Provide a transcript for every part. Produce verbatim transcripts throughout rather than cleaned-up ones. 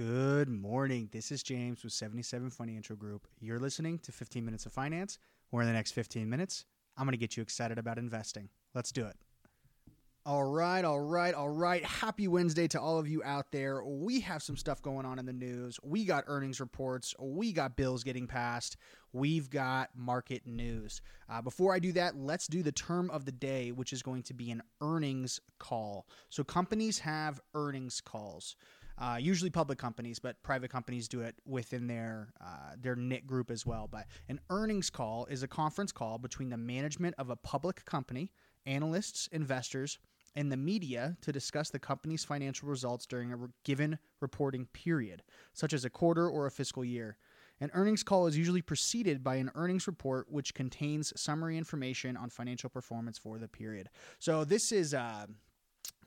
Good morning. This is James with seventy-seven Financial Group. You're listening to fifteen Minutes of Finance, where in the next fifteen minutes, I'm going to get you excited about investing. Let's do it. All right, all right, all right. Happy Wednesday to all of you out there. We have some stuff going on in the news. We got earnings reports. We got bills getting passed. We've got market news. Uh, before I do that, let's do the term of the day, which is going to be an earnings call. So companies have earnings calls, uh, usually public companies, but private companies do it within their, uh, their knit group as well. But an earnings call is a conference call between the management of a public company, analysts, investors, and the media to discuss the company's financial results during a given reporting period, such as a quarter or a fiscal year. An earnings call is usually preceded by an earnings report, which contains summary information on financial performance for the period. So this is uh,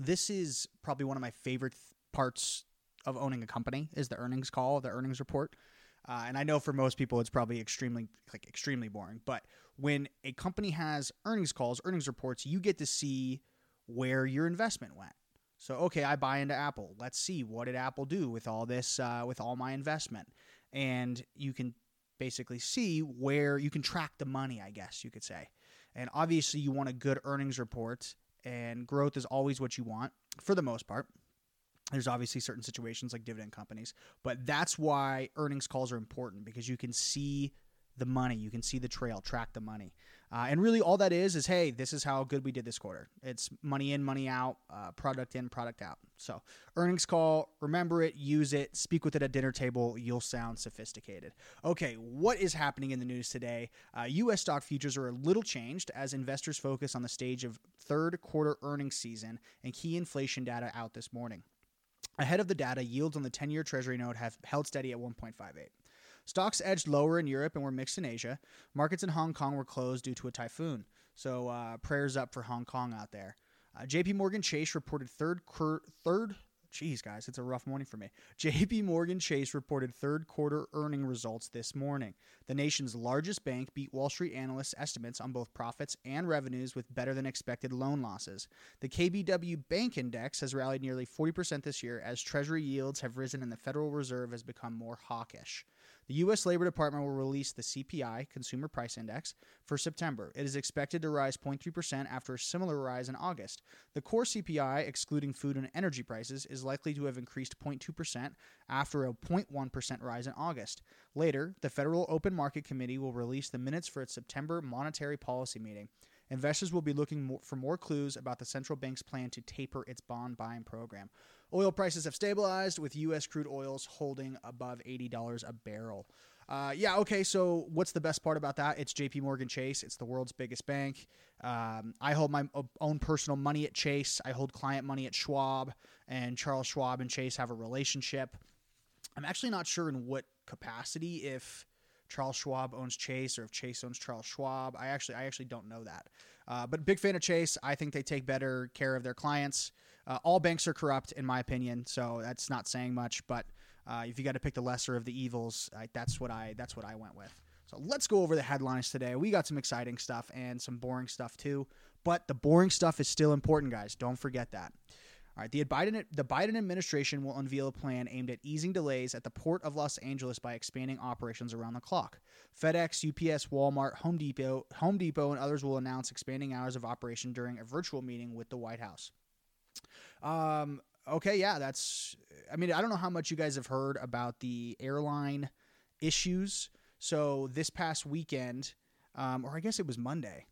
this is probably one of my favorite th- parts of owning a company is the earnings call, the earnings report. Uh, and I know for most people, it's probably extremely, like extremely boring. But when a company has earnings calls, earnings reports, you get to see where your investment went. So, okay, I buy into Apple. Let's see, what did Apple do with all this, uh, with all my investment? And you can basically see where you can track the money, I guess you could say. And obviously, you want a good earnings report, and growth is always what you want for the most part. There's obviously certain situations like dividend companies, but that's why earnings calls are important, because you can see the money, you can see the trail, track the money. Uh, and really all that is is, hey, this is how good we did this quarter. It's money in, money out, uh, product in, product out. So earnings call, remember it, use it, speak with it at dinner table, you'll sound sophisticated. Okay, what is happening in the news today? Uh, U S stock futures are a little changed as investors focus on the stage of third quarter earnings season and key inflation data out this morning. Ahead of the data, yields on the ten-year Treasury note have held steady at one point five eight. Stocks edged lower in Europe and were mixed in Asia. Markets in Hong Kong were closed due to a typhoon, so uh, prayers up for Hong Kong out there. Uh, JPMorgan Chase reported third quarter... Third, geez, guys, it's a rough morning for me. JPMorgan Chase reported third quarter earning results this morning. The nation's largest bank beat Wall Street analysts' estimates on both profits and revenues with better-than-expected loan losses. The K B W Bank Index has rallied nearly forty percent this year as Treasury yields have risen and the Federal Reserve has become more hawkish. The U S Labor Department will release the C P I, Consumer Price Index, for September. It is expected to rise zero point three percent after a similar rise in August. The core C P I, excluding food and energy prices, is likely to have increased zero point two percent after a zero point one percent rise in August. Later, the Federal Open Market Committee will release the minutes for its September monetary policy meeting. Investors will be looking for more clues about the central bank's plan to taper its bond buying program. Oil prices have stabilized, with U S crude oils holding above eighty dollars a barrel. Uh, yeah, okay, so what's the best part about that? It's JPMorgan Chase. It's the world's biggest bank. Um, I hold my own personal money at Chase. I hold client money at Schwab, and Charles Schwab and Chase have a relationship. I'm actually not sure in what capacity, if Charles Schwab owns Chase or if Chase owns Charles Schwab. I actually I actually don't know that. Uh, but big fan of Chase. I think they take better care of their clients. Uh, all banks are corrupt, in my opinion, so that's not saying much. But uh, if you got to pick the lesser of the evils, I, that's what I that's what I went with. So let's go over the headlines today. We got some exciting stuff and some boring stuff too. But the boring stuff is still important, guys. Don't forget that. All right, the Biden, the Biden administration will unveil a plan aimed at easing delays at the Port of Los Angeles by expanding operations around the clock. FedEx, U P S, Walmart, Home Depot, Home Depot, and others will announce expanding hours of operation during a virtual meeting with the White House. Um, okay, yeah, that's – I mean, I don't know how much you guys have heard about the airline issues. So this past weekend, um, or I guess it was Monday.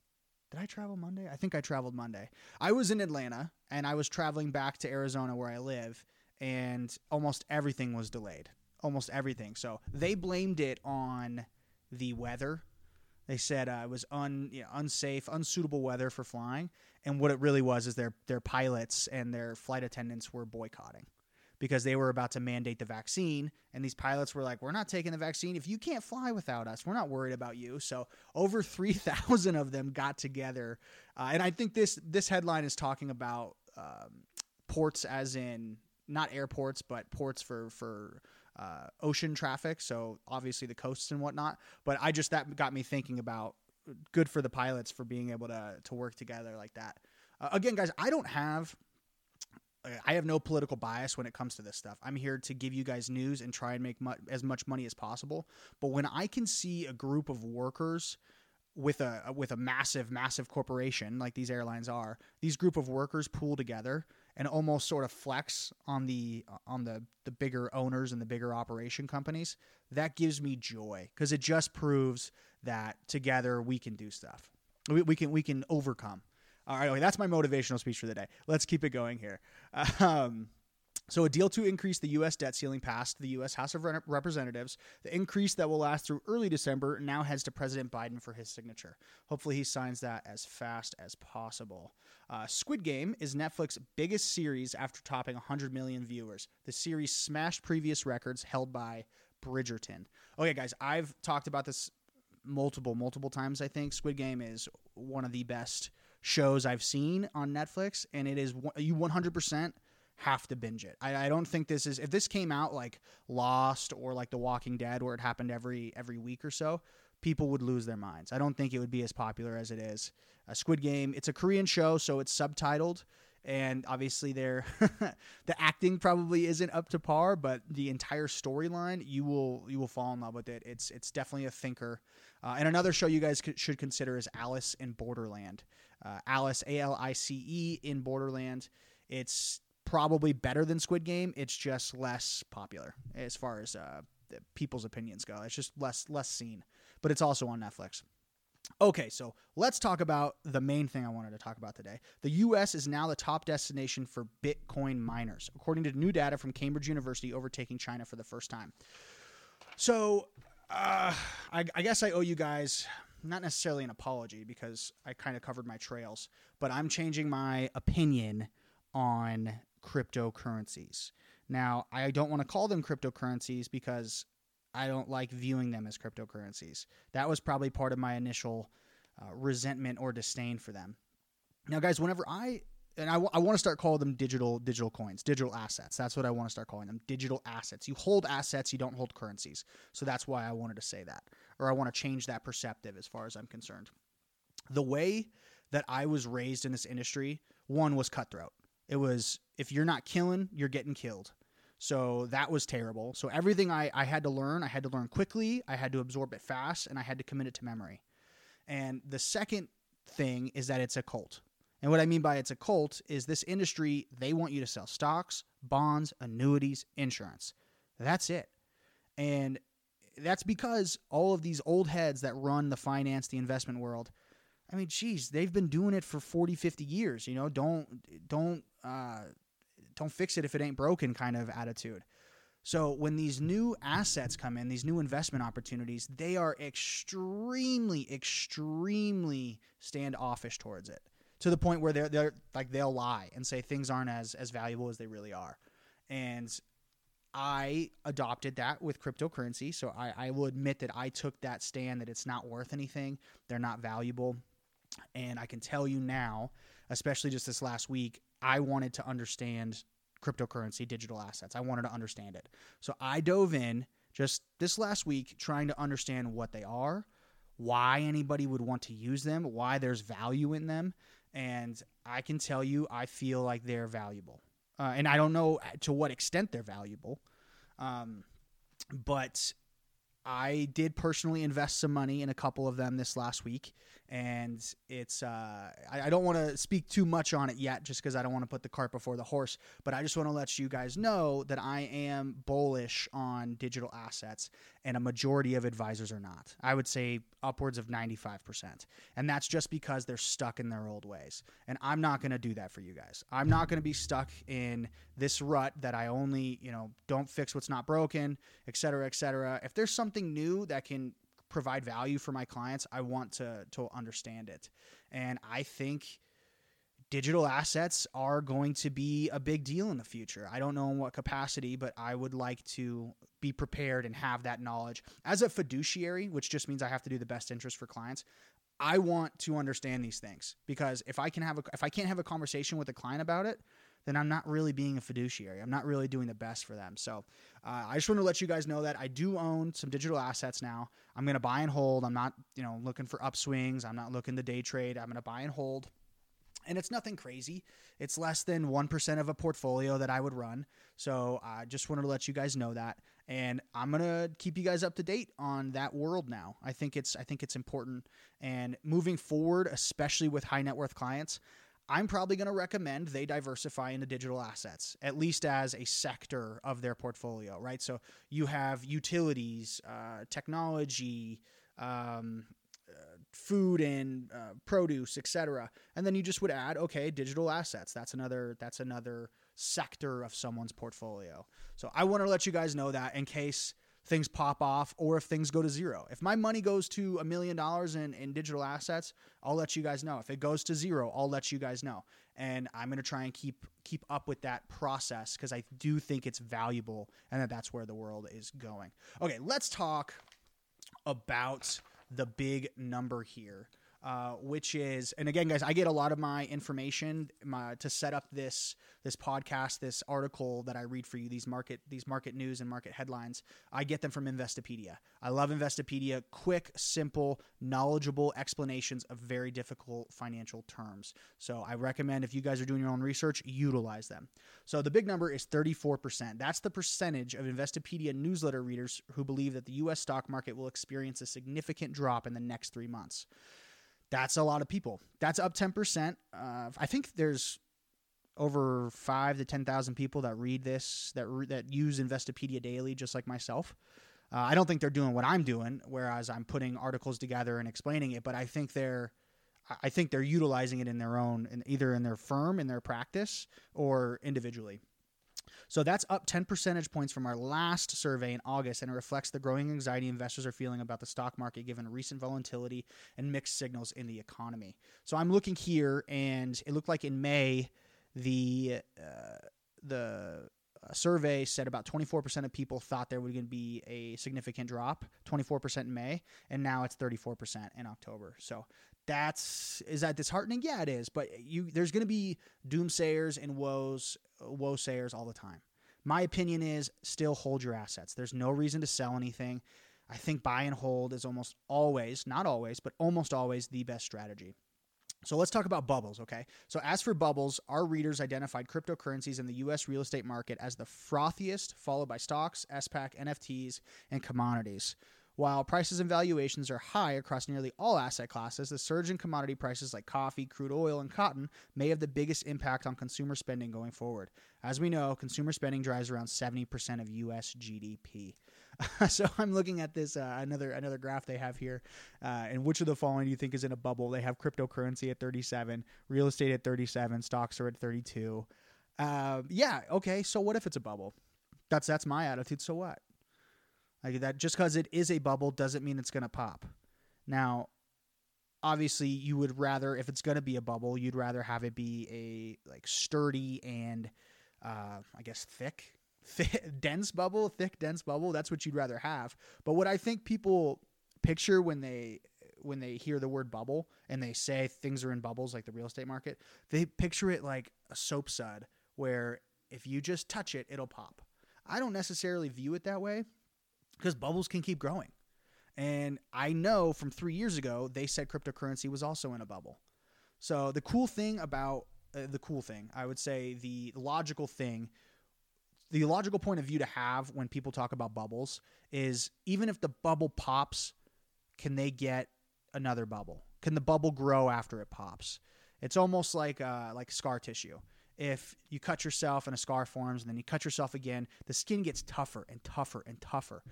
Did I travel Monday? I think I traveled Monday. I was in Atlanta, and I was traveling back to Arizona where I live, and almost everything was delayed. Almost everything. So they blamed it on the weather. They said uh, it was un, you know, unsafe, unsuitable weather for flying, and what it really was is their their pilots and their flight attendants were boycotting because they were about to mandate the vaccine, and these pilots were like, we're not taking the vaccine. If you can't fly without us, we're not worried about you. So over three thousand of them got together, uh, and I think this this headline is talking about um, ports as in not airports, but ports for, for uh, ocean traffic, so obviously the coasts and whatnot. But I just that got me thinking about good for the pilots for being able to, to work together like that. Uh, again, guys, I don't have I have no political bias when it comes to this stuff. I'm here to give you guys news and try and make mu- as much money as possible. But when I can see a group of workers with a with a massive, massive corporation like these airlines are, these group of workers pool together and almost sort of flex on the on the the bigger owners and the bigger operation companies, that gives me joy because it just proves that together we can do stuff. We, we can we can overcome. All right, okay, that's my motivational speech for the day. Let's keep it going here. Um, so a deal to increase the U S debt ceiling passed the U S House of Representatives. The increase that will last through early December now heads to President Biden for his signature. Hopefully he signs that as fast as possible. Uh, Squid Game is Netflix's biggest series after topping one hundred million viewers. The series smashed previous records held by Bridgerton. Okay, guys, I've talked about this multiple, multiple times, I think. Squid Game is one of the best shows I've seen on Netflix, and it is, you one hundred percent have to binge it. I, I don't think this is, if this came out like Lost or like The Walking Dead, where it happened every every week or so, people would lose their minds. I don't think it would be as popular as it is. Uh, Squid Game, it's a Korean show, so it's subtitled, and obviously they're the acting probably isn't up to par, but the entire storyline, you will you will fall in love with it. It's it's definitely a thinker. Uh, and another show you guys could, should consider is Alice in Borderland. Uh, Alice, A L I C E, in Borderland. It's probably better than Squid Game. It's just less popular as far as uh, people's opinions go. It's just less less seen, but it's also on Netflix. Okay, so let's talk about the main thing I wanted to talk about today. The U S is now the top destination for Bitcoin miners, according to new data from Cambridge University, overtaking China for the first time. So uh, I, I guess I owe you guys... not necessarily an apology because I kind of covered my trails, but I'm changing my opinion on cryptocurrencies. Now, I don't want to call them cryptocurrencies because I don't like viewing them as cryptocurrencies. That was probably part of my initial uh, resentment or disdain for them. Now, guys, whenever I... And I, w- I want to start calling them digital digital coins, digital assets. That's what I want to start calling them, digital assets. You hold assets, you don't hold currencies. So that's why I wanted to say that, or I want to change that perceptive as far as I'm concerned. The way that I was raised in this industry, one, was cutthroat. It was, if you're not killing, you're getting killed. So that was terrible. So everything I, I had to learn, I had to learn quickly, I had to absorb it fast, and I had to commit it to memory. And the second thing is that it's a cult. And what I mean by it's a cult is this industry, they want you to sell stocks, bonds, annuities, insurance. That's it. And that's because all of these old heads that run the finance, the investment world, I mean, geez, they've been doing it for forty, fifty years, you know, don't, don't, uh, don't fix it if it ain't broken kind of attitude. So when these new assets come in, these new investment opportunities, they are extremely, extremely standoffish towards it. To the point where they're they're like they'll lie and say things aren't as as valuable as they really are, and I adopted that with cryptocurrency. So I, I will admit that I took that stand that it's not worth anything, they're not valuable, and I can tell you now, especially just this last week, I wanted to understand cryptocurrency, digital assets. I wanted to understand it, so I dove in just this last week trying to understand what they are, why anybody would want to use them, why there's value in them. And I can tell you, I feel like they're valuable. Uh, and I don't know to what extent they're valuable. Um, but I did personally invest some money in a couple of them this last week. And it's, uh, I, I don't want to speak too much on it yet, just because I don't want to put the cart before the horse. But I just want to let you guys know that I am bullish on digital assets, and a majority of advisors are not. I would say upwards of ninety-five percent. And that's just because they're stuck in their old ways. And I'm not going to do that for you guys. I'm not going to be stuck in this rut that I only, you know, don't fix what's not broken, et cetera, et cetera. If there's something new that can provide value for my clients, I want to to understand it. And I think digital assets are going to be a big deal in the future. I don't know in what capacity, but I would like to be prepared and have that knowledge. As a fiduciary, which just means I have to do the best interest for clients, I want to understand these things, because if I can have a, if I can't have a conversation with a client about it, then I'm not really being a fiduciary. I'm not really doing the best for them. So uh, I just want to let you guys know that I do own some digital assets now. I'm going to buy and hold. I'm not, you know, looking for upswings. I'm not looking to day trade. I'm going to buy and hold. And it's nothing crazy. It's less than one percent of a portfolio that I would run. So I just wanted to let you guys know that. And I'm going to keep you guys up to date on that world now. I think it's I think it's important. And moving forward, especially with high net worth clients, I'm probably going to recommend they diversify into digital assets, at least as a sector of their portfolio, right? So you have utilities, uh, technology, um, uh, food and uh, produce, et cetera. And then you just would add, okay, digital assets. That's another, that's another sector of someone's portfolio. So I want to let you guys know that in case things pop off or if things go to zero. If my money goes to a million dollars in, in digital assets, I'll let you guys know. If it goes to zero, I'll let you guys know. And I'm going to try and keep keep up with that process because I do think it's valuable and that that's where the world is going. Okay, let's talk about the big number here, uh, which is, and again, guys, I get a lot of my information my, to set up this this podcast, this article that I read for you, these market these market news and market headlines. I get them from Investopedia. I love Investopedia. Quick, simple, knowledgeable explanations of very difficult financial terms. So I recommend if you guys are doing your own research, utilize them. So the big number is thirty-four percent. That's the percentage of Investopedia newsletter readers who believe that the U S stock market will experience a significant drop in the next three months. That's a lot of people. That's up ten percent. Uh, I think there's over five to ten thousand people that read this, that re- that use Investopedia daily, just like myself. Uh, I don't think they're doing what I'm doing, whereas I'm putting articles together and explaining it. But I think they're, I think they're utilizing it in their own, in either in their firm, in their practice, or individually. So that's up ten percentage points from our last survey in August, and it reflects the growing anxiety investors are feeling about the stock market given recent volatility and mixed signals in the economy. So I'm looking here, and it looked like in May, the uh, the survey said about twenty-four percent of people thought there was going to be a significant drop, twenty-four percent in May, and now it's thirty-four percent in October. So that's, is that disheartening? Yeah, it is. But you, there's going to be doomsayers and woes, woe sayers all the time. My opinion is still hold your assets. There's no reason to sell anything. I think buy and hold is almost always, not always, but almost always the best strategy. So let's talk about bubbles, okay? So as for bubbles, our readers identified cryptocurrencies in the U S real estate market as the frothiest, followed by stocks, S PAC, N F Ts, and commodities. While prices and valuations are high across nearly all asset classes, the surge in commodity prices like coffee, crude oil, and cotton may have the biggest impact on consumer spending going forward. As we know, consumer spending drives around seventy percent of U S G D P. So I'm looking at this, uh, another another graph they have here. Uh, and which of the following do you think is in a bubble? They have cryptocurrency at thirty-seven, real estate at thirty-seven, stocks are at thirty-two. Uh, yeah, okay, so what if it's a bubble? That's, that's my attitude, so what? Like that, just because it is a bubble doesn't mean it's going to pop. Now, obviously, you would rather, if it's going to be a bubble, you'd rather have it be a like sturdy and, uh, I guess, thick, thick, dense bubble, thick, dense bubble. That's what you'd rather have. But what I think people picture when they when they hear the word bubble and they say things are in bubbles, like the real estate market, they picture it like a soap sud, where if you just touch it, it'll pop. I don't necessarily view it that way, because bubbles can keep growing. And I know from three years ago, they said cryptocurrency was also in a bubble. So the cool thing about uh, the cool thing, I would say the logical thing, the logical point of view to have when people talk about bubbles is, even if the bubble pops, can they get another bubble? Can the bubble grow after it pops? It's almost like uh, like scar tissue. If you cut yourself and a scar forms and then you cut yourself again, the skin gets tougher and tougher and tougher.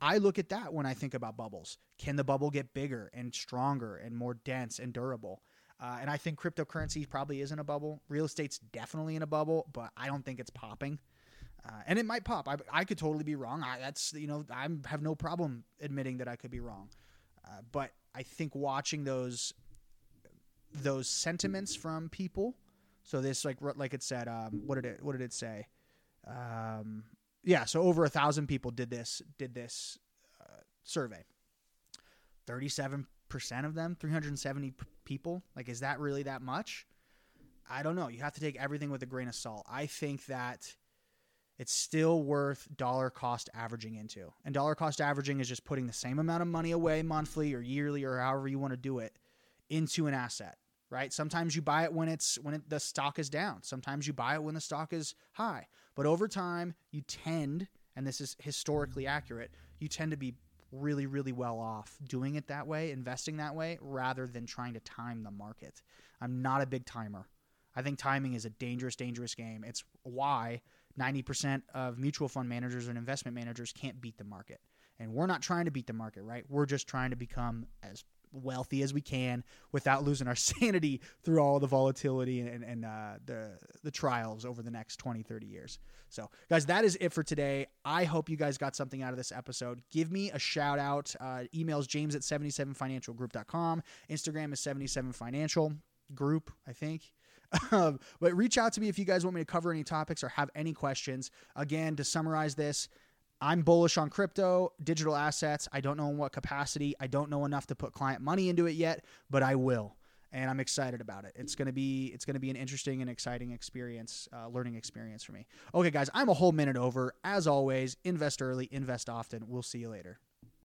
I look at that when I think about bubbles. Can the bubble get bigger and stronger and more dense and durable? Uh, and I think cryptocurrency probably is in a bubble. Real estate's definitely in a bubble, but I don't think it's popping. Uh, and it might pop. I, I could totally be wrong. I, that's, you know, I have no problem admitting that I could be wrong. Uh, but I think watching those those sentiments from people. So this, like like it said, um, what did it what did it say? Um, yeah, so over a thousand people did this did this uh, survey. Thirty-seven percent of them, three hundred and seventy p- people. Like, is that really that much? I don't know. You have to take everything with a grain of salt. I think that it's still worth dollar cost averaging into, and dollar cost averaging is just putting the same amount of money away monthly or yearly or however you want to do it into an asset. right? Sometimes you buy it when it's when it, the stock is down. Sometimes you buy it when the stock is high. But over time, you tend, and this is historically accurate, you tend to be really, really well off doing it that way, investing that way, rather than trying to time the market. I'm not a big timer. I think timing is a dangerous, dangerous game. It's why ninety percent of mutual fund managers and investment managers can't beat the market. And we're not trying to beat the market, right? We're just trying to become as wealthy as we can without losing our sanity through all the volatility and, and uh, the the trials over the next twenty, thirty years. So, guys, that is it for today. I hope you guys got something out of this episode. Give me a shout out. Uh, email's James at seventy-seven financial group dot com. Instagram is seventy-seven financial group, I think. Um, but reach out to me if you guys want me to cover any topics or have any questions. Again, to summarize this, I'm bullish on crypto, digital assets. I don't know in what capacity. I don't know enough to put client money into it yet, but I will, and I'm excited about it. It's gonna be it's gonna be an interesting and exciting experience, uh, learning experience for me. Okay, guys, I'm a whole minute over. As always, invest early, invest often. We'll see you later.